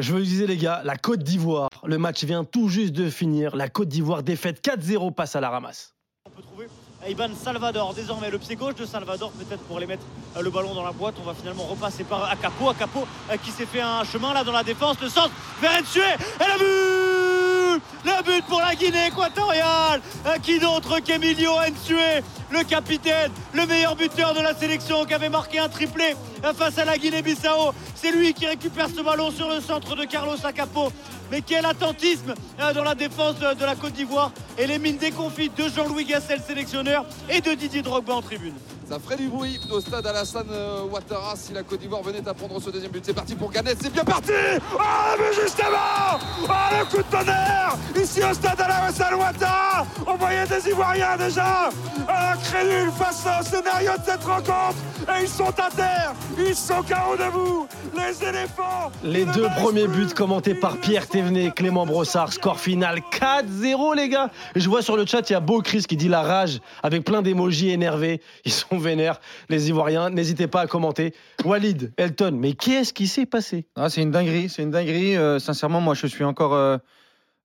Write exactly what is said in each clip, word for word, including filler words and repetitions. Je vous disais les gars, la Côte d'Ivoire, le match vient tout juste de finir. La Côte d'Ivoire défaite quatre zéro, passe à la ramasse. On peut trouver Ivan Salvador, désormais le pied gauche de Salvador, peut-être pour aller mettre le ballon dans la boîte. On va finalement repasser par Akapo, Akapo qui s'est fait un chemin là dans la défense, le centre vers Nsue, et la but la but pour la Guinée équatoriale. Qui d'autre qu'Emilio Nsue, le capitaine, le meilleur buteur de la sélection, qui avait marqué un triplé face à la Guinée-Bissau. C'est lui qui récupère ce ballon sur le centre de Carlos Akapo. Mais quel attentisme dans la défense de la Côte d'Ivoire, et les mines déconfites de Jean-Louis Gasset, le sélectionneur, et de Didier Drogba en tribune. Ça ferait du bruit au stade Alassane Ouattara si la Côte d'Ivoire venait à prendre ce deuxième but. C'est parti pour Gannett, c'est bien parti. Ah, oh, mais juste avant, ah, oh, le coup de tonnerre ici au stade Alassane Ouattara. On voyait des Ivoiriens déjà ah, crédules face au scénario de cette rencontre, et ils sont à terre, ils sont K O debout, les éléphants. Les deux premiers buts commentés par Pierre Thévenet et Clément Brossard. Score final quatre zéro les gars. Je vois sur le chat, il y a Beau Chris qui dit la rage avec plein d'émojis énervés. Ils sont vénère, les Ivoiriens, n'hésitez pas à commenter. Walid, Elton, mais qu'est-ce qui s'est passé? Ah, c'est une dinguerie, c'est une dinguerie. Euh, sincèrement, moi, je suis encore euh,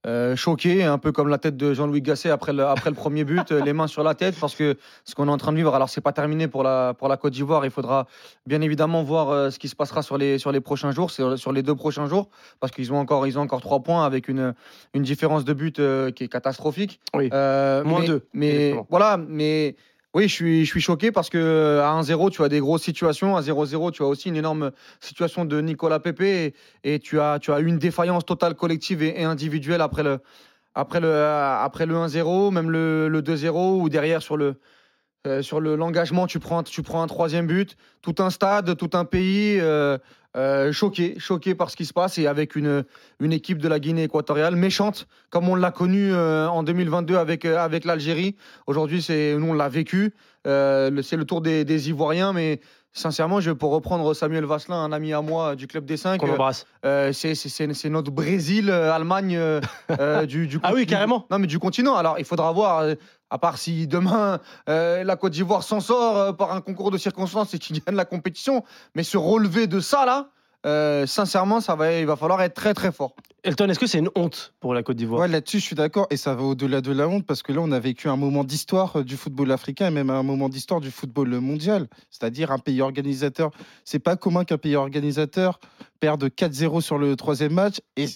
euh, choqué, un peu comme la tête de Jean-Louis Gasset après le, après le premier but, les mains sur la tête, parce que ce qu'on est en train de vivre, alors c'est pas terminé pour la, pour la Côte d'Ivoire. Il faudra bien évidemment voir euh, ce qui se passera sur les, sur les prochains jours, sur, sur les deux prochains jours, parce qu'ils ont encore, ils ont encore trois points avec une, une différence de but euh, qui est catastrophique. Oui. Euh, Moins mais, deux. Mais exactement. Voilà, mais. Oui, je suis, je suis choqué parce que à un zéro, tu as des grosses situations. À zéro zéro, tu as aussi une énorme situation de Nicolas Pépé et, et tu as, tu as une défaillance totale collective et, et individuelle après le, après le, après le un zéro, même le, le deux zéro, ou derrière sur le, euh, sur le, l'engagement, tu prends, tu prends un troisième but. Tout un stade, tout un pays euh, euh, choqué, choqué par ce qui se passe, et avec une, une équipe de la Guinée équatoriale méchante, comme on l'a connue euh, en deux mille vingt-deux avec, euh, avec l'Algérie. Aujourd'hui, c'est, nous, on l'a vécu. Euh, c'est le tour des, des Ivoiriens, mais sincèrement, je, pour reprendre Samuel Vasselin, un ami à moi du Club des cinq, qu'on embrasse. Euh, c'est, c'est, c'est, c'est notre Brésil, euh, Allemagne euh, euh, du, du, ah oui, carrément. Non, mais du continent. Alors, il faudra voir. Euh, À part si demain, euh, la Côte d'Ivoire s'en sort euh, par un concours de circonstances et qu'il gagne la compétition. Mais se relever de ça, là, euh, sincèrement, ça va, il va falloir être très, très fort. Elton, est-ce que c'est une honte pour la Côte d'Ivoire ? Ouais, là-dessus, je suis d'accord. Et ça va au-delà de la honte, parce que là, on a vécu un moment d'histoire du football africain, et même un moment d'histoire du football mondial. C'est-à-dire un pays organisateur. C'est pas commun qu'un pays organisateur perde quatre zéro sur le troisième match. Et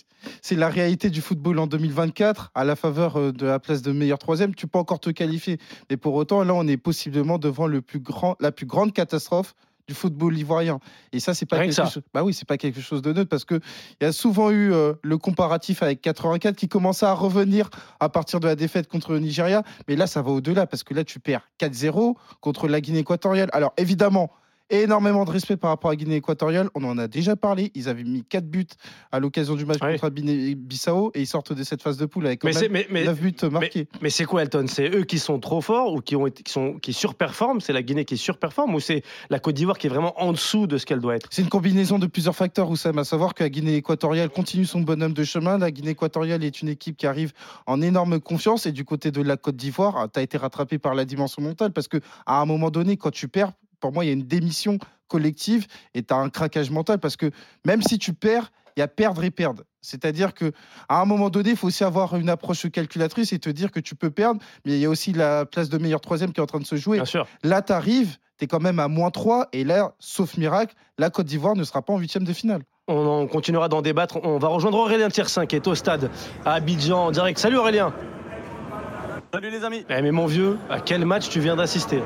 c'est la réalité du football en deux mille vingt-quatre. À la faveur de la place de meilleur troisième, tu peux encore te qualifier. Mais pour autant, là, on est possiblement devant le plus grand, la plus grande catastrophe du football ivoirien. Et ça, c'est pas quelque chose... bah oui, c'est pas quelque chose de neutre, parce que il y a souvent eu euh, le comparatif avec quatre-vingt-quatre qui commençait à revenir à partir de la défaite contre le Nigeria, mais là ça va au-delà, parce que là tu perds quatre zéro contre la Guinée équatoriale. Alors évidemment, énormément de respect par rapport à la Guinée équatoriale, on en a déjà parlé, ils avaient mis quatre buts à l'occasion du match oui. contre Guinée-Bissau, et ils sortent de cette phase de poule avec neuf buts marqués. Mais, mais c'est quoi, Elton ? C'est eux qui sont trop forts, ou qui, ont, qui, sont, qui surperforment ? C'est la Guinée qui surperforme, ou c'est la Côte d'Ivoire qui est vraiment en dessous de ce qu'elle doit être ? C'est une combinaison de plusieurs facteurs, Oussem, à savoir que la Guinée équatoriale continue son bonhomme de chemin. La Guinée équatoriale est une équipe qui arrive en énorme confiance, et du côté de la Côte d'Ivoire, tu as été rattrapé par la dimension mentale, parce qu'à un moment donné, quand tu perds, pour moi, il y a une démission collective, et tu as un craquage mental, parce que même si tu perds, il y a perdre et perdre. C'est-à-dire qu'à un moment donné, il faut aussi avoir une approche calculatrice et te dire que tu peux perdre, mais il y a aussi la place de meilleur troisième qui est en train de se jouer. Bien sûr. Là, tu arrives, tu es quand même à moins trois, et là, sauf miracle, la Côte d'Ivoire ne sera pas en huitième de finale. On, on continuera d'en débattre. On va rejoindre Aurélien Tiersin qui est au stade à Abidjan en direct. Salut Aurélien. Salut les amis. Eh mais mon vieux, à quel match tu viens d'assister ?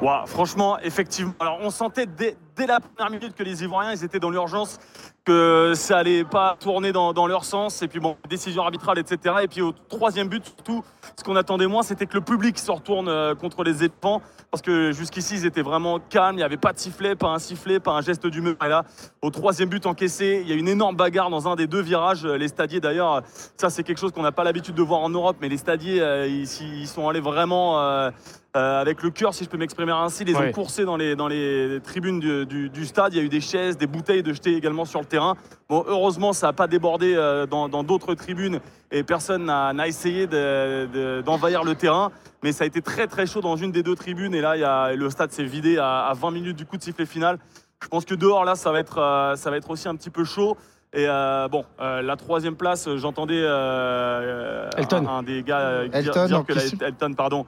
Wow, franchement, effectivement. Alors, on sentait dès, dès la première minute que les Ivoiriens, ils étaient dans l'urgence, que ça allait pas tourner dans, dans leur sens. Et puis, bon, décision arbitrale, et cetera. Et puis, au troisième but, surtout, ce qu'on attendait moins, c'était que le public se retourne euh, contre les éléphants. Parce que jusqu'ici, ils étaient vraiment calmes. Il n'y avait pas de sifflet, pas un sifflet, pas un geste d'humeur. Et là, au troisième but encaissé, il y a une énorme bagarre dans un des deux virages. Les stadiers, d'ailleurs, ça, c'est quelque chose qu'on n'a pas l'habitude de voir en Europe. Mais les stadiers, euh, ils, ils sont allés vraiment... Euh, Euh, avec le cœur, si je peux m'exprimer ainsi, les ouais. ont coursés dans les, dans les tribunes du, du, du stade. Il y a eu des chaises, des bouteilles de jetées également sur le terrain. Bon, heureusement, ça n'a pas débordé euh, dans, dans d'autres tribunes, et personne n'a, n'a essayé de, de, d'envahir le terrain. Mais ça a été très très chaud dans une des deux tribunes, et là, il y a, le stade s'est vidé à, à vingt minutes du coup de sifflet final. Je pense que dehors, là, ça va être, euh, ça va être aussi un petit peu chaud. Et euh, bon, euh, la troisième place, j'entendais euh, Elton. Un, un des gars euh, Elton, dire, dire que la, Elton, pardon.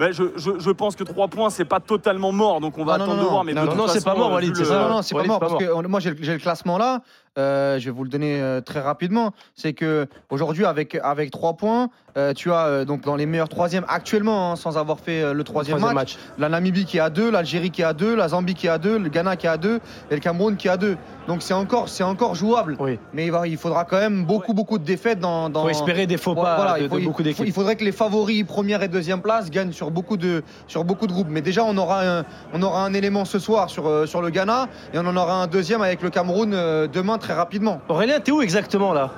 Mais je, je, je pense que trois points, c'est pas totalement mort, donc on va non, attendre non, de non, voir. Mais non, de non, non façon, c'est pas mort, Walid. Le... Non, non, c'est Walid, pas mort. C'est pas parce mort. Que moi, j'ai, j'ai le classement là. Euh, je vais vous le donner euh, très rapidement. C'est que aujourd'hui, avec avec trois points, euh, tu as euh, donc dans les meilleurs troisièmes actuellement, hein, sans avoir fait euh, le troisième match, match, la Namibie qui est à deux, l'Algérie qui est à deux, la Zambie qui est à deux, le Ghana qui est à deux et le Cameroun qui est à deux. Donc c'est encore c'est encore jouable. Oui. Mais il, va, il faudra quand même beaucoup ouais. beaucoup de défaites dans. dans... Faut espérer des faux pas. Voilà, de, faut, de beaucoup d'équipes. Il faudrait que les favoris première et deuxième place gagnent sur beaucoup de sur beaucoup de groupes. Mais déjà on aura un, on aura un élément ce soir sur euh, sur le Ghana et on en aura un deuxième avec le Cameroun euh, demain très rapidement. Aurélien, t'es où exactement là ?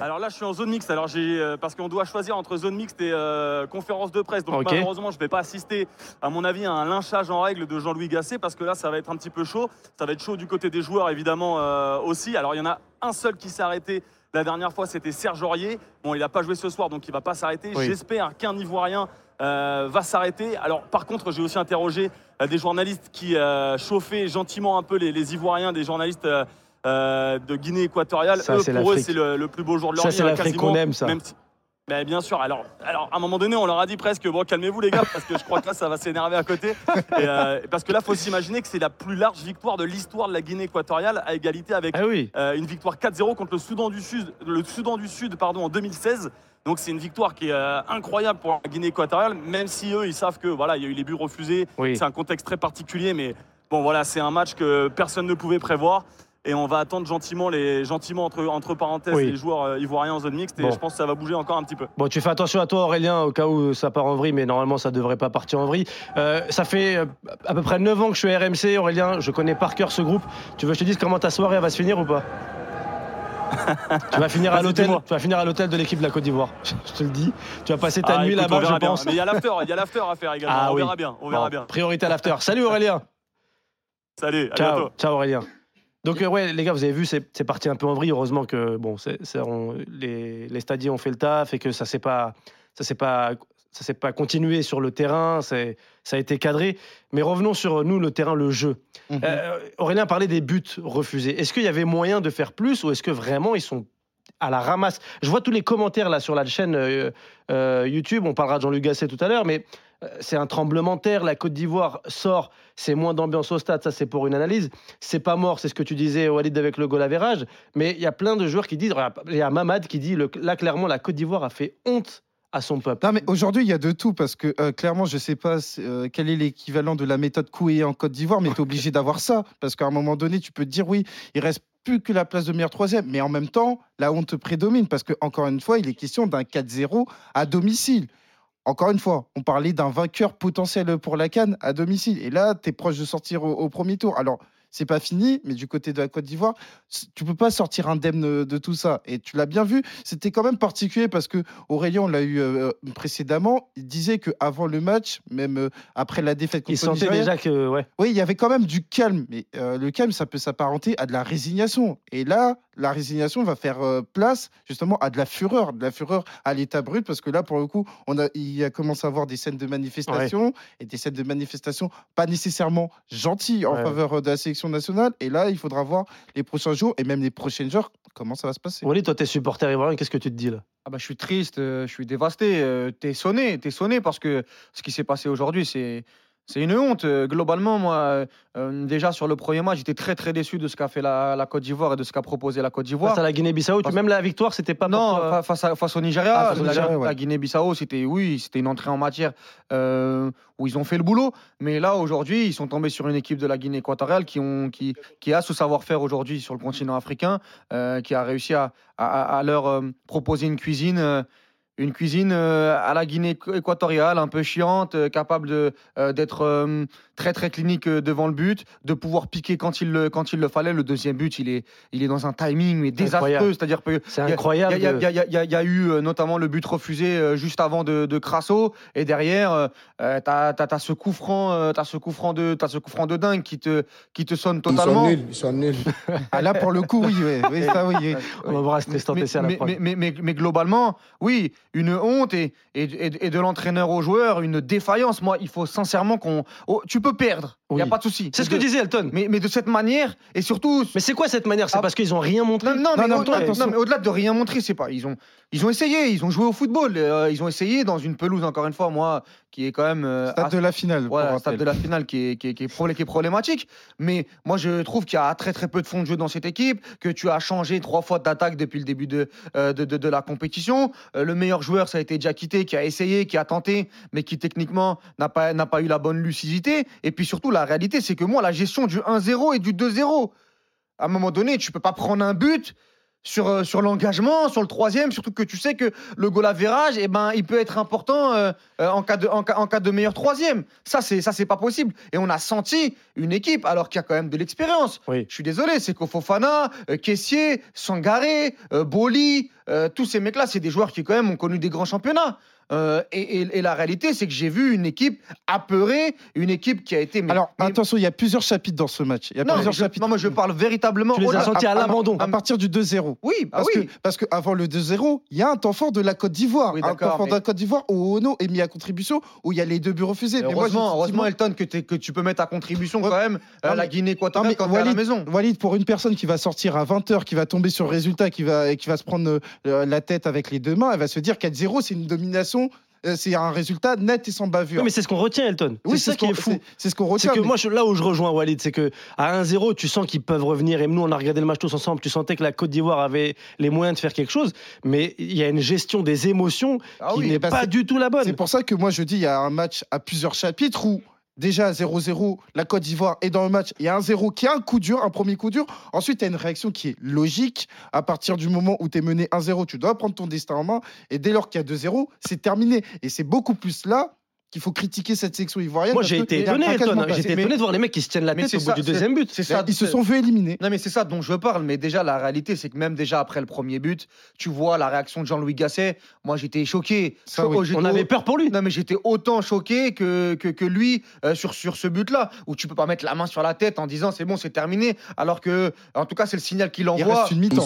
Alors là, je suis en zone mixte. Alors j'ai euh, parce qu'on doit choisir entre zone mixte et euh, conférence de presse. Donc okay. Malheureusement, je ne vais pas assister, à mon avis, à un lynchage en règle de Jean-Louis Gasset parce que là, ça va être un petit peu chaud. Ça va être chaud du côté des joueurs, évidemment euh, aussi. Alors il y en a un seul qui s'est arrêté. La dernière fois, c'était Serge Aurier. Bon, il n'a pas joué ce soir, donc il ne va pas s'arrêter. Oui. J'espère qu'un Ivoirien euh, va s'arrêter. Alors par contre, j'ai aussi interrogé euh, des journalistes qui euh, chauffaient gentiment un peu les, les Ivoiriens, des journalistes. Euh, Euh, de Guinée équatoriale, ça, eux, c'est pour l'Afrique. Eux, c'est le, le plus beau jour de leur vie. Ça, c'est l'Afrique qu'on aime, ça. Même si... ben, bien sûr. Alors, alors, à un moment donné, on leur a dit presque bon, calmez-vous, les gars, parce que je crois que là, ça va s'énerver à côté. Et, euh, parce que là, il faut s'imaginer que c'est la plus large victoire de l'histoire de la Guinée équatoriale, à égalité avec ah oui. euh, une victoire quatre zéro contre le Soudan du Sud, le Soudan du Sud pardon, en deux mille seize. Donc c'est une victoire qui est euh, incroyable pour la Guinée équatoriale, même si eux, ils savent que voilà, il y a eu les buts refusés. Oui. C'est un contexte très particulier, mais bon, voilà, c'est un match que personne ne pouvait prévoir. Et on va attendre gentiment, les, gentiment entre, entre parenthèses, oui. les joueurs euh, ivoiriens en zone mixte. Et bon. Je pense que ça va bouger encore un petit peu. Bon, tu fais attention à toi, Aurélien, au cas où ça part en vrille. Mais normalement, ça ne devrait pas partir en vrille. Euh, ça fait à peu près neuf ans que je suis à R M C. Aurélien, je connais par cœur ce groupe. Tu veux que je te dise comment ta soirée va se finir ou pas ? Tu vas finir à l'hôtel. Tu vas finir à l'hôtel de l'équipe de la Côte d'Ivoire. Je te le dis. Tu vas passer ta ah, nuit écoute, là-bas, je bien. pense. Mais il y a l'after, il y a l'after à faire également. Ah, on oui. verra bien. On bon, verra bien. Priorité à l'after. Salut Aurélien. Salut. À Ciao. Bientôt. Ciao Aurélien. Donc euh, ouais les gars, vous avez vu, c'est, c'est parti un peu en vrille. Heureusement que bon, c'est, c'est, on, les, les stadiers ont fait le taf et que ça s'est pas ça s'est pas ça s'est pas continué sur le terrain. C'est, ça a été cadré. Mais revenons sur nous le terrain, le jeu. Mmh. Euh, Aurélien parlait des buts refusés. Est-ce qu'il y avait moyen de faire plus ou est-ce que vraiment ils sont à la ramasse ? Je vois tous les commentaires là sur la chaîne euh, euh, YouTube. On parlera de Jean-Luc Gasset tout à l'heure, mais c'est un tremblement de terre, la Côte d'Ivoire sort, c'est moins d'ambiance au stade, ça c'est pour une analyse, c'est pas mort, c'est ce que tu disais Walid avec le goal average, mais il y a plein de joueurs qui disent, il y a Mamad qui dit, le, là clairement la Côte d'Ivoire a fait honte à son peuple. Non mais aujourd'hui il y a de tout parce que euh, clairement je sais pas euh, quel est l'équivalent de la méthode Coué en Côte d'Ivoire, mais t'es obligé d'avoir ça, parce qu'à un moment donné tu peux te dire oui, il reste plus que la place de meilleur troisième, mais en même temps la honte prédomine, parce que encore une fois il est question d'un quatre zéro à domicile. Encore une fois, on parlait d'un vainqueur potentiel pour la CAN à domicile. Et là, t'es proche de sortir au, au premier tour. Alors, c'est pas fini, mais du côté de la Côte d'Ivoire, tu peux pas sortir indemne de tout ça. Et tu l'as bien vu, c'était quand même particulier parce que Aurélien, on l'a eu euh, précédemment, il disait qu'avant le match, même euh, après la défaite contre le Nigeria, il sentait déjà que... Ouais. Oui, il y avait quand même du calme. Mais euh, le calme, ça peut s'apparenter à de la résignation. Et là, la résignation va faire euh, place justement à de la fureur, de la fureur à l'état brut, parce que là, pour le coup, on a, il y a commencé à avoir des scènes de manifestation, ouais. et des scènes de manifestation pas nécessairement gentilles en ouais. faveur de la sélection nationale. Et là, il faudra voir les prochains jours et même les prochaines heures comment ça va se passer. Walid, toi, t'es supporter ivoirien, qu'est-ce que tu te dis là ? Ah bah, je suis triste, euh, je suis dévasté, euh, t'es sonné, t'es sonné parce que ce qui s'est passé aujourd'hui, c'est c'est une honte. Euh, globalement, moi, euh, déjà sur le premier match, j'étais très très déçu de ce qu'a fait la, la Côte d'Ivoire et de ce qu'a proposé la Côte d'Ivoire. Face à la Guinée-Bissau, parce... tu, même la victoire, c'était pas non pour, euh... face à, face au Nigeria. Ah, face au Nigeria la, ouais. la Guinée-Bissau, c'était oui, c'était une entrée en matière. Euh, où ils ont fait le boulot, mais là aujourd'hui ils sont tombés sur une équipe de la Guinée équatoriale qui, ont, qui, qui a ce savoir-faire aujourd'hui sur le continent africain, euh, qui a réussi à, à, à leur euh, proposer une cuisine euh, une cuisine euh, à la Guinée équatoriale un peu chiante, euh, capable de, euh, d'être euh, très très clinique devant le but, de pouvoir piquer quand il le, quand il le fallait. Le deuxième but, il est, il est dans un timing mais désastreux, c'est-à-dire que c'est incroyable. Il y, de... y, y, y, y, y a eu euh, notamment le but refusé euh, juste avant de, de Crasso, et derrière euh, t'as, t'as, t'as ce coup franc, euh, t'as ce coup franc de, t'as ce coup franc de dingue qui te, qui te sonne totalement. Ils sont nuls, ils sont nuls. Ah, là pour le coup, oui, oui, oui, ça, oui, oui. On embrasse les statistiques. Mais, mais, mais, mais, mais globalement, oui. Une honte et, et, et de l'entraîneur aux joueurs, une défaillance. Moi, il faut sincèrement qu'on... Oh, tu peux perdre. Il n'y a pas de souci. C'est ce que disait Elton. Mais, mais de cette manière, et surtout. Mais c'est quoi cette manière? C'est ah, parce qu'ils n'ont rien montré? Non, non, mais, non, non, au-delà, non, mais au-delà de rien montrer, c'est pas. Ils ont, ils ont essayé, ils ont joué au football. Euh, ils ont essayé dans une pelouse, encore une fois, moi, qui est quand même. Euh, stade à... de la finale. Voilà, stade de la finale qui est, qui, est, qui, est problé- qui est problématique. Mais moi, je trouve qu'il y a très, très peu de fond de jeu dans cette équipe, que tu as changé trois fois d'attaque depuis le début de, euh, de, de, de la compétition. Euh, le meilleur joueur, ça a été Diakité, qui a essayé, qui a tenté, mais qui techniquement n'a pas, n'a pas eu la bonne lucidité. Et puis surtout, la La réalité, c'est que moi, la gestion du un zéro et du deux zéro, à un moment donné, tu peux pas prendre un but sur, sur l'engagement, sur le troisième, surtout que tu sais que le goal average, eh ben, il peut être important euh, en, cas de, en, en cas de meilleur troisième. Ça, c'est, ça, c'est pas possible. Et on a senti une équipe, alors qu'il y a quand même de l'expérience. Oui. Je suis désolé, c'est Kofofana, euh, Caissier, Sangaré, euh, Boli, euh, tous ces mecs-là, c'est des joueurs qui, quand même, ont connu des grands championnats. Euh, et, et, et la réalité, c'est que j'ai vu une équipe apeurée, une équipe qui a été. Mais, Alors mais... attention, il y a plusieurs chapitres dans ce match. Il y a non, plusieurs je, chapitres. Non, moi je parle véritablement. Tu les as sentis à, à l'abandon à, à partir du deux zéro. Oui, parce ah, oui. que parce que avant le deux zéro, il y a un temps fort de la Côte d'Ivoire, oui, un temps fort mais... de la Côte d'Ivoire où Ono est mis à contribution, où il y a les deux buts refusés. Mais heureusement, moi, heureusement, Elton, que, que tu peux mettre à contribution quand même non, euh, la Guinée équatoriale quand t'es à la maison. Walid, pour une personne qui va sortir à vingt heures, qui va tomber sur le résultat, qui va qui va se prendre euh, la tête avec les deux mains, elle va se dire quatre zéro, c'est une domination. C'est un résultat net et sans bavure. Oui, mais c'est ce qu'on retient, Elton. Oui, c'est, c'est ça ce qui est fou. C'est, c'est ce qu'on retient. C'est que mais... moi, je, là où je rejoins Walid, c'est que à un zéro, tu sens qu'ils peuvent revenir. Et nous, on a regardé le match tous ensemble. Tu sentais que la Côte d'Ivoire avait les moyens de faire quelque chose, mais il y a une gestion des émotions ah qui oui, n'est bah pas du tout la bonne. C'est pour ça que moi, je dis, il y a un match à plusieurs chapitres où. Déjà à zéro zéro, la Côte d'Ivoire est dans le match. Il y a un zéro qui est un coup dur, un premier coup dur. Ensuite, tu as une réaction qui est logique. À partir du moment où tu es mené un zéro, tu dois prendre ton destin en main. Et dès lors qu'il y a deux zéro, c'est terminé. Et c'est beaucoup plus là qu'il faut critiquer cette sélection ivoirienne. Moi, j'ai été étonné, Elton. J'étais étonné de voir les mecs qui se tiennent la tête au bout du deuxième but. C'est ça, ils se sont vus éliminés. Non, mais c'est ça dont je parle. Mais déjà, la réalité, c'est que même déjà après le premier but, tu vois la réaction de Jean-Louis Gasset. Moi, j'étais choqué. Ça, oui. j'étais... On avait peur pour lui. Non, mais j'étais autant choqué que, que, que lui euh, sur, sur ce but-là, où tu peux pas mettre la main sur la tête en disant c'est bon, c'est terminé. Alors que, en tout cas, c'est le signal qu'il envoie. Il reste une mi-temps.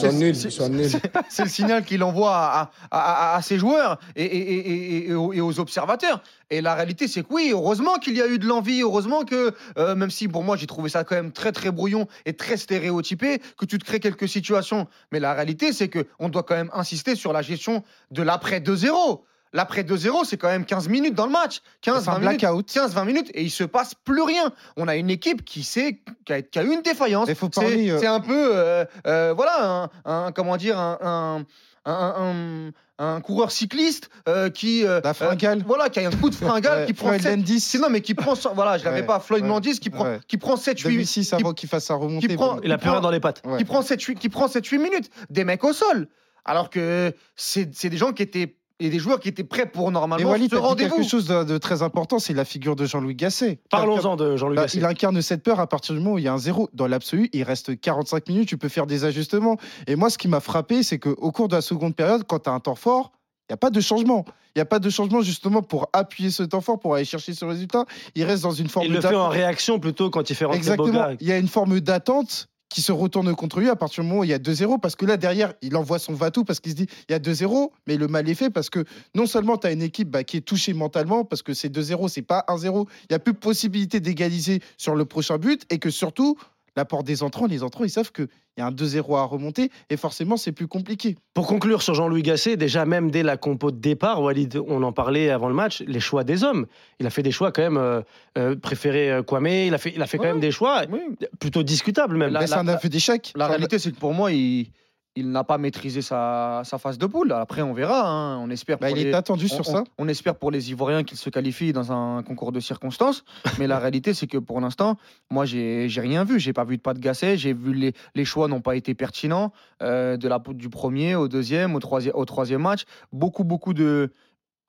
C'est le signal qu'il envoie à ses joueurs et aux observateurs. Et la réalité, c'est que oui, heureusement qu'il y a eu de l'envie, heureusement que, euh, même si pour moi, j'ai trouvé ça quand même très, très brouillon et très stéréotypé, que tu te crées quelques situations. Mais la réalité, c'est qu'on doit quand même insister sur la gestion de l'après deux zéro. L'après deux zéro, c'est quand même quinze minutes dans le match. quinze vingt minutes, quinze vingt minutes et il ne se passe plus rien. On a une équipe qui, sait, qui, a, qui a eu une défaillance. Faut parler, c'est, euh... c'est un peu, euh, euh, voilà, un, un, comment dire, un... un Un, un, un coureur cycliste euh, qui euh, la fringale euh, voilà qui a un coup de fringale ouais, qui prend Floyd Landis sept... non mais qui prend voilà je l'avais ouais, pas Floyd ouais, Landis qui prend ouais. qui prend sept huit avant qu'il fasse sa remontée qui prend, il a pleuré dans les pattes ouais. qui prend sept huit qui prend sept huit minutes des mecs au sol alors que c'est c'est des gens qui étaient et des joueurs qui étaient prêts pour normalement Walid, ce rendez-vous. Quelque chose de, de très important, c'est la figure de Jean-Louis Gasset. Parlons-en de Jean-Louis bah, Gasset. Il incarne cette peur à partir du moment où il y a un zéro. Dans l'absolu, il reste quarante-cinq minutes, tu peux faire des ajustements. Et moi, ce qui m'a frappé, c'est qu'au cours de la seconde période, quand tu as un temps fort, il n'y a pas de changement. Il n'y a pas de changement justement pour appuyer ce temps fort, pour aller chercher ce résultat. Il reste dans une forme d'attente. Il le fait en réaction plutôt quand il fait rentrer Exactement. Boga. Exactement, il y a une forme d'attente qui se retourne contre lui à partir du moment où il y a deux zéro, parce que là, derrière, il envoie son Vatou, parce qu'il se dit, il y a deux zéro, mais le mal est fait, parce que non seulement tu as une équipe bah, qui est touchée mentalement, parce que c'est deux zéro, c'est pas un zéro, il n'y a plus possibilité d'égaliser sur le prochain but, et que surtout, l'apport des entrants, les entrants, ils savent qu'il y a un deux zéro à remonter, et forcément, c'est plus compliqué. Pour conclure sur Jean-Louis Gasset, déjà même dès la compo de départ, Walid, on en parlait avant le match, les choix des hommes. Il a fait des choix quand même, euh, euh, préféré Kwame, il a fait, il a fait ouais, quand même des choix oui. plutôt discutables même. Là, c'est un aveu d'échec. La réalité, c'est que pour moi, il... il n'a pas maîtrisé sa, sa phase de poule. Après, on verra. Hein. On espère bah, pour il les, est attendu on, sur on, ça. On espère pour les Ivoiriens qu'ils se qualifient dans un concours de circonstances. Mais la réalité, c'est que pour l'instant, moi, j'ai, j'ai rien vu. J'ai pas vu de pas de Gasset. J'ai vu les, les choix n'ont pas été pertinents euh, de la du premier au deuxième, au troisième, au troisième match. Beaucoup, beaucoup de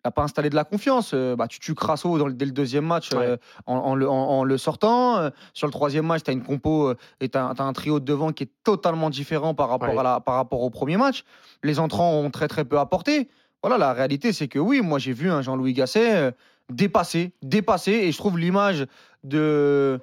n'a pas installé de la confiance. Euh, bah, tu tues Crasso dans le, dès le deuxième match ouais. euh, en, en, le, en, en le sortant. Euh, sur le troisième match, tu as une compo euh, et tu as un trio de devant qui est totalement différent par rapport, ouais. à la, par rapport au premier match. Les entrants ont très très peu apporté. Voilà, la réalité, c'est que oui, moi j'ai vu un Jean-Louis Gasset euh, dépassé, dépassé. Et je trouve l'image de...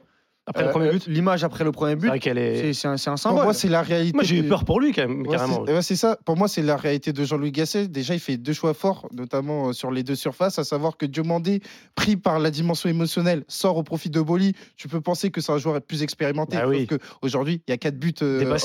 après euh, le premier but. L'image après le premier but, c'est, est... c'est, c'est, un, c'est un symbole. Pour moi, c'est la réalité. Moi, j'ai eu peur pour lui, quand même, ouais, carrément. C'est, ouais, c'est ça. Pour moi, c'est la réalité de Jean-Louis Gasset. Déjà, il fait deux choix forts, notamment sur les deux surfaces, à savoir que Diomandé, pris par la dimension émotionnelle, sort au profit de Boli. Tu peux penser que c'est un joueur plus expérimenté. Bah oui. Sauf qu'aujourd'hui, il y a quatre buts, euh,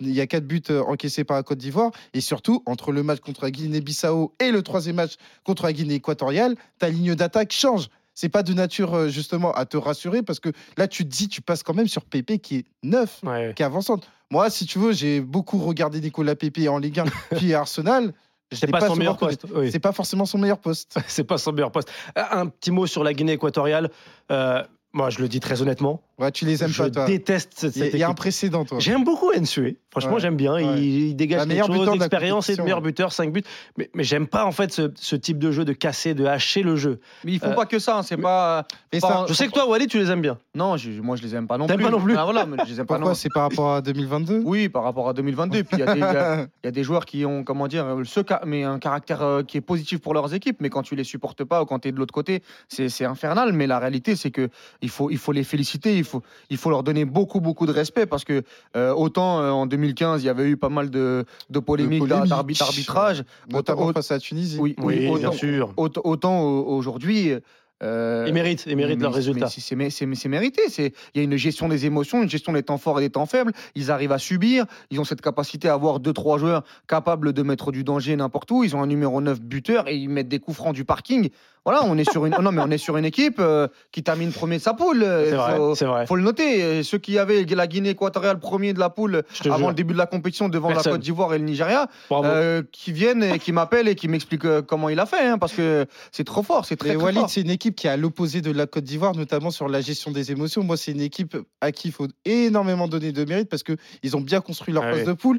il y a quatre buts encaissés par la Côte d'Ivoire. Et surtout, entre le match contre la Guinée-Bissau et le troisième match contre la Guinée équatoriale, ta ligne d'attaque change. C'est pas de nature justement à te rassurer, parce que là tu te dis, tu passes quand même sur Pépé qui est neuf, ouais, qui est avançante. Moi, si tu veux, j'ai beaucoup regardé Nicolas Pépé en Ligue un puis à Arsenal. C'est pas, pas son meilleur poste. Oui. C'est pas forcément son meilleur poste. C'est pas son meilleur poste. Un petit mot sur la Guinée équatoriale. Euh, moi, je le dis très honnêtement. Ouais, tu les aimes je pas, toi. Je déteste cette, cette y a, équipe. Il y a un précédent, toi. J'aime beaucoup Nsue. Franchement, ouais, j'aime bien. Ouais. Il, il dégage quelque chose d'expérience de et de meilleur buteur, cinq buts. Mais, mais j'aime pas, en fait, ce, ce type de jeu, de casser, de hacher le jeu. Mais ils font euh, pas que ça. Hein, c'est mais, pas, mais pas ça, un... Je sais que toi, Walid, tu les aimes bien. Non, je, moi, je les aime pas non T'aimes plus. T'aimes pas non plus. Ah, voilà, mais je les aime Pourquoi pas non plus. C'est par rapport à deux mille vingt-deux ? Oui, par rapport à deux mille vingt-deux. Et puis, il y, y, a, y a des joueurs qui ont, comment dire, ce, mais un caractère qui est positif pour leurs équipes. Mais quand tu les supportes pas ou quand tu es de l'autre côté, c'est, c'est infernal. Mais la réalité, c'est qu'il faut, il faut les féliciter. Il faut, il faut leur donner beaucoup, beaucoup de respect, parce que euh, autant euh, en deux mille quinze, il y avait eu pas mal de, de polémiques, de polémiques. D'arbi- d'arbitrage. Notamment face à la Tunisie. Oui, oui, oui, autant, bien sûr. Autant, autant aujourd'hui... Euh, ils méritent, ils méritent mais, leurs résultats. C'est, c'est, c'est, c'est mérité. C'est, il y a une gestion des émotions, une gestion des temps forts et des temps faibles. Ils arrivent à subir. Ils ont cette capacité à avoir deux trois joueurs capables de mettre du danger n'importe où. Ils ont un numéro neuf buteur et ils mettent des coups francs du parking. Voilà, on est sur une, non mais on est sur une équipe euh, qui termine premier de sa poule. C'est vrai, faut, c'est vrai. Faut le noter. Et ceux qui avaient la Guinée équatoriale premier de la poule avant jure. le début de la compétition devant Personne. la Côte d'Ivoire et le Nigeria, euh, qui viennent et qui m'appellent et qui m'expliquent comment il a fait, hein, parce que c'est trop fort, c'est très, très Walid, fort. C'est une équipe qui est à l'opposé de la Côte d'Ivoire, notamment sur la gestion des émotions. Moi, c'est une équipe à qui il faut énormément donner de mérite, parce qu'ils ont bien construit leur ah poste oui. de poule.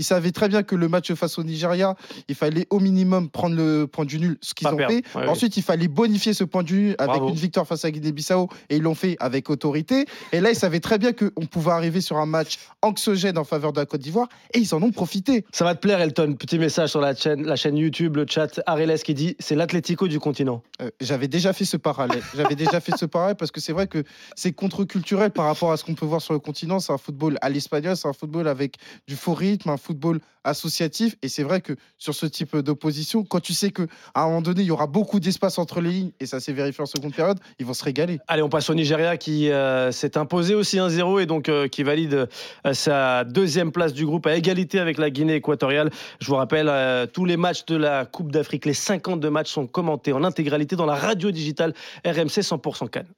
Ils savaient très bien que le match face au Nigeria, il fallait au minimum prendre le point du nul, ce qu'ils Pas ont perdre. fait. Ah oui. Ensuite, il fallait bonifier ce point du nul avec Bravo. une victoire face à Guinée-Bissau, et ils l'ont fait avec autorité. Et là, ils savaient très bien qu'on pouvait arriver sur un match anxiogène en faveur de la Côte d'Ivoire, et ils en ont profité. Ça va te plaire, Elton. Petit message sur la chaîne, la chaîne YouTube, le chat. Areles qui dit « C'est l'Atlético du continent euh, ». J'avais déjà fait ce parallèle. J'avais déjà fait ce parallèle parce que c'est vrai que c'est contre-culturel par rapport à ce qu'on peut voir sur le continent. C'est un football à l'espagnol, c'est un football avec du faux rythme, un football associatif, et c'est vrai que sur ce type d'opposition, quand tu sais qu'à un moment donné, il y aura beaucoup d'espace entre les lignes, et ça s'est vérifié en seconde période, ils vont se régaler. Allez, on passe au Nigeria qui euh, s'est imposé aussi un zéro et donc euh, qui valide euh, sa deuxième place du groupe à égalité avec la Guinée équatoriale. Je vous rappelle, euh, tous les matchs de la Coupe d'Afrique, les cinquante-deux matchs sont commentés en intégralité dans la radio digitale R M C cent pour cent Cannes.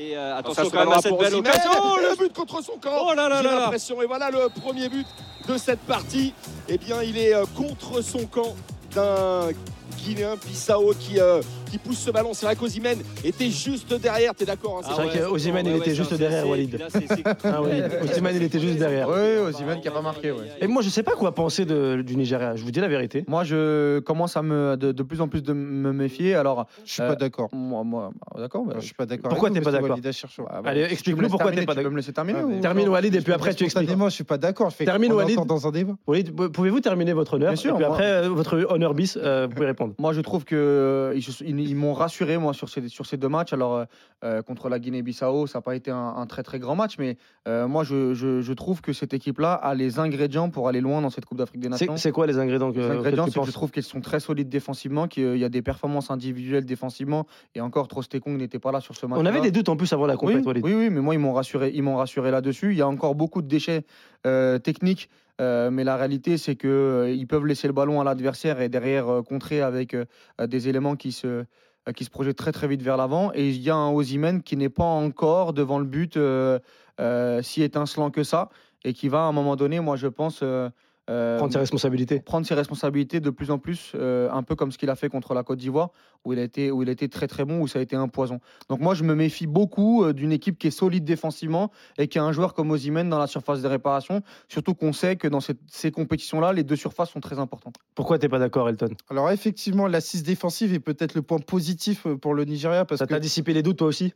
Et euh, attention quand même à cette belle occasion. Oh, le but contre son camp. Oh là là J'ai là l'impression. Là. Et voilà le premier but de cette partie. Eh bien, il est euh, contre son camp d'un Guinéen Bissau qui, euh, qui pousse ce ballon. C'est vrai qu'Osimhen était juste derrière. T'es d'accord hein, c'est, ah vrai ouais, c'est vrai qu'Osimhen, il était juste derrière, Walid. Osimhen, il était juste derrière. Oui, Osimhen qui n'a pas marqué. Ouais. Et moi, je ne sais pas quoi penser de, du Nigeria. Je vous dis la vérité. Moi, je commence à me, de, de plus en plus de me méfier. Alors, je ne suis euh, pas d'accord. Moi, moi d'accord, bah, je suis pas d'accord. Pourquoi tu n'es pas d'accord ah, bah, Allez, explique-nous pourquoi tu n'es pas d'accord. Tu peux me laisser terminer. Termine, Walid, et puis après, tu expliques. Je ne suis pas d'accord. Termine, Walid. Walid, pouvez-vous terminer votre honneur ? Bien sûr. Et puis après, votre honneur bis, vous pouvez répondre. Moi, je trouve qu'ils euh, ils m'ont rassuré, moi, sur ces, sur ces deux matchs. Alors, euh, contre la Guinée-Bissau, ça n'a pas été un, un très, très grand match. Mais euh, moi, je, je, je trouve que cette équipe-là a les ingrédients pour aller loin dans cette Coupe d'Afrique des Nations. C'est, c'est quoi les ingrédients que, Les ingrédients, que tu c'est que je trouve qu'ils sont très solides défensivement, qu'il y a des performances individuelles défensivement. Et encore, Trosté-Kong n'était pas là sur ce match. On avait des doutes en plus avant la compétition. Oui, oui, oui, mais moi, ils m'ont rassuré, ils m'ont rassuré là-dessus. Il y a encore beaucoup de déchets euh, techniques. Euh, mais la réalité, c'est qu'ils euh, peuvent laisser le ballon à l'adversaire et derrière euh, contrer avec euh, des éléments qui se, euh, qui se projettent très très vite vers l'avant. Et il y a un Osimhen qui n'est pas encore devant le but euh, euh, si étincelant que ça, et qui va à un moment donné, moi je pense... Euh, Euh, prendre ses responsabilités. Prendre ses responsabilités de plus en plus, euh, un peu comme ce qu'il a fait contre la Côte d'Ivoire, où il a été, où il a été très très bon, où ça a été un poison. Donc moi, je me méfie beaucoup euh, d'une équipe qui est solide défensivement et qui a un joueur comme Osimhen dans la surface de réparation, surtout qu'on sait que dans cette, ces compétitions-là, les deux surfaces sont très importantes. Pourquoi t'es pas d'accord, Elton ? Alors effectivement, l'assise défensive est peut-être le point positif pour le Nigeria. Parce ça que... t'a dissipé les doutes, toi aussi ?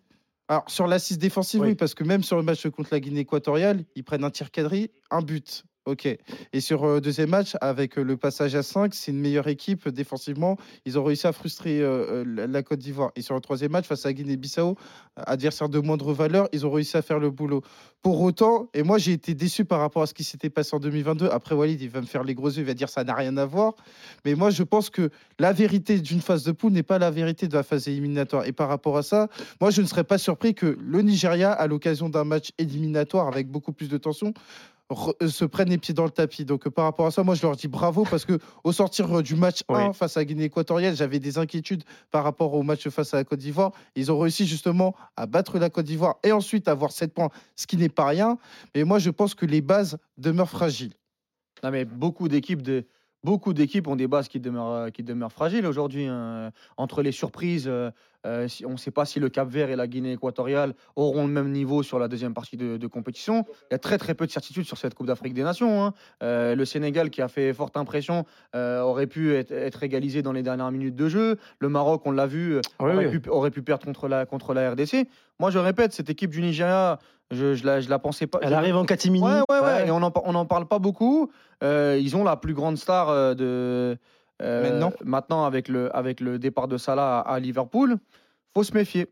Alors, sur l'assise défensive, oui. oui, parce que même sur le match contre la Guinée équatoriale, ils prennent un tir cadré, un but. Ok. Et sur euh, deuxième match, avec euh, le passage à cinq, c'est une meilleure équipe défensivement. Ils ont réussi à frustrer euh, la Côte d'Ivoire. Et sur le troisième match, face à Guinée-Bissau, adversaire de moindre valeur, ils ont réussi à faire le boulot. Pour autant, et moi j'ai été déçu par rapport à ce qui s'était passé en deux mille vingt-deux. Après, Walid, il va me faire les gros yeux, il va dire ça n'a rien à voir. Mais moi, je pense que la vérité d'une phase de poule n'est pas la vérité de la phase éliminatoire. Et par rapport à ça, moi, je ne serais pas surpris que le Nigeria, à l'occasion d'un match éliminatoire avec beaucoup plus de tension, se prennent les pieds dans le tapis. Donc par rapport à ça, moi je leur dis bravo, parce que au sortir du match un oui. face à Guinée équatoriale, j'avais des inquiétudes par rapport au match face à la Côte d'Ivoire. Ils ont réussi justement à battre la Côte d'Ivoire et ensuite avoir sept points, ce qui n'est pas rien. Mais moi je pense que les bases demeurent fragiles. Non mais beaucoup d'équipes de Beaucoup d'équipes ont des bases qui demeurent, qui demeurent fragiles aujourd'hui. Hein. Entre les surprises, euh, on ne sait pas si le Cap-Vert et la Guinée équatoriale auront le même niveau sur la deuxième partie de, de compétition. Il y a très très peu de certitudes sur cette Coupe d'Afrique des Nations. Hein. Euh, le Sénégal, qui a fait forte impression, euh, aurait pu être, être égalisé dans les dernières minutes de jeu. Le Maroc, on l'a vu, oui, aurait, oui. Pu, aurait pu perdre contre la, contre la R D C. Moi, je répète, cette équipe du Nigeria... Je, je, la, je la pensais pas. Elle je... arrive en catimini. Ouais, ouais, ouais. ouais. Et on n'en on en parle pas beaucoup. Euh, ils ont la plus grande star de, euh, maintenant. maintenant avec le, avec le départ de Salah à, à Liverpool. Faut se méfier.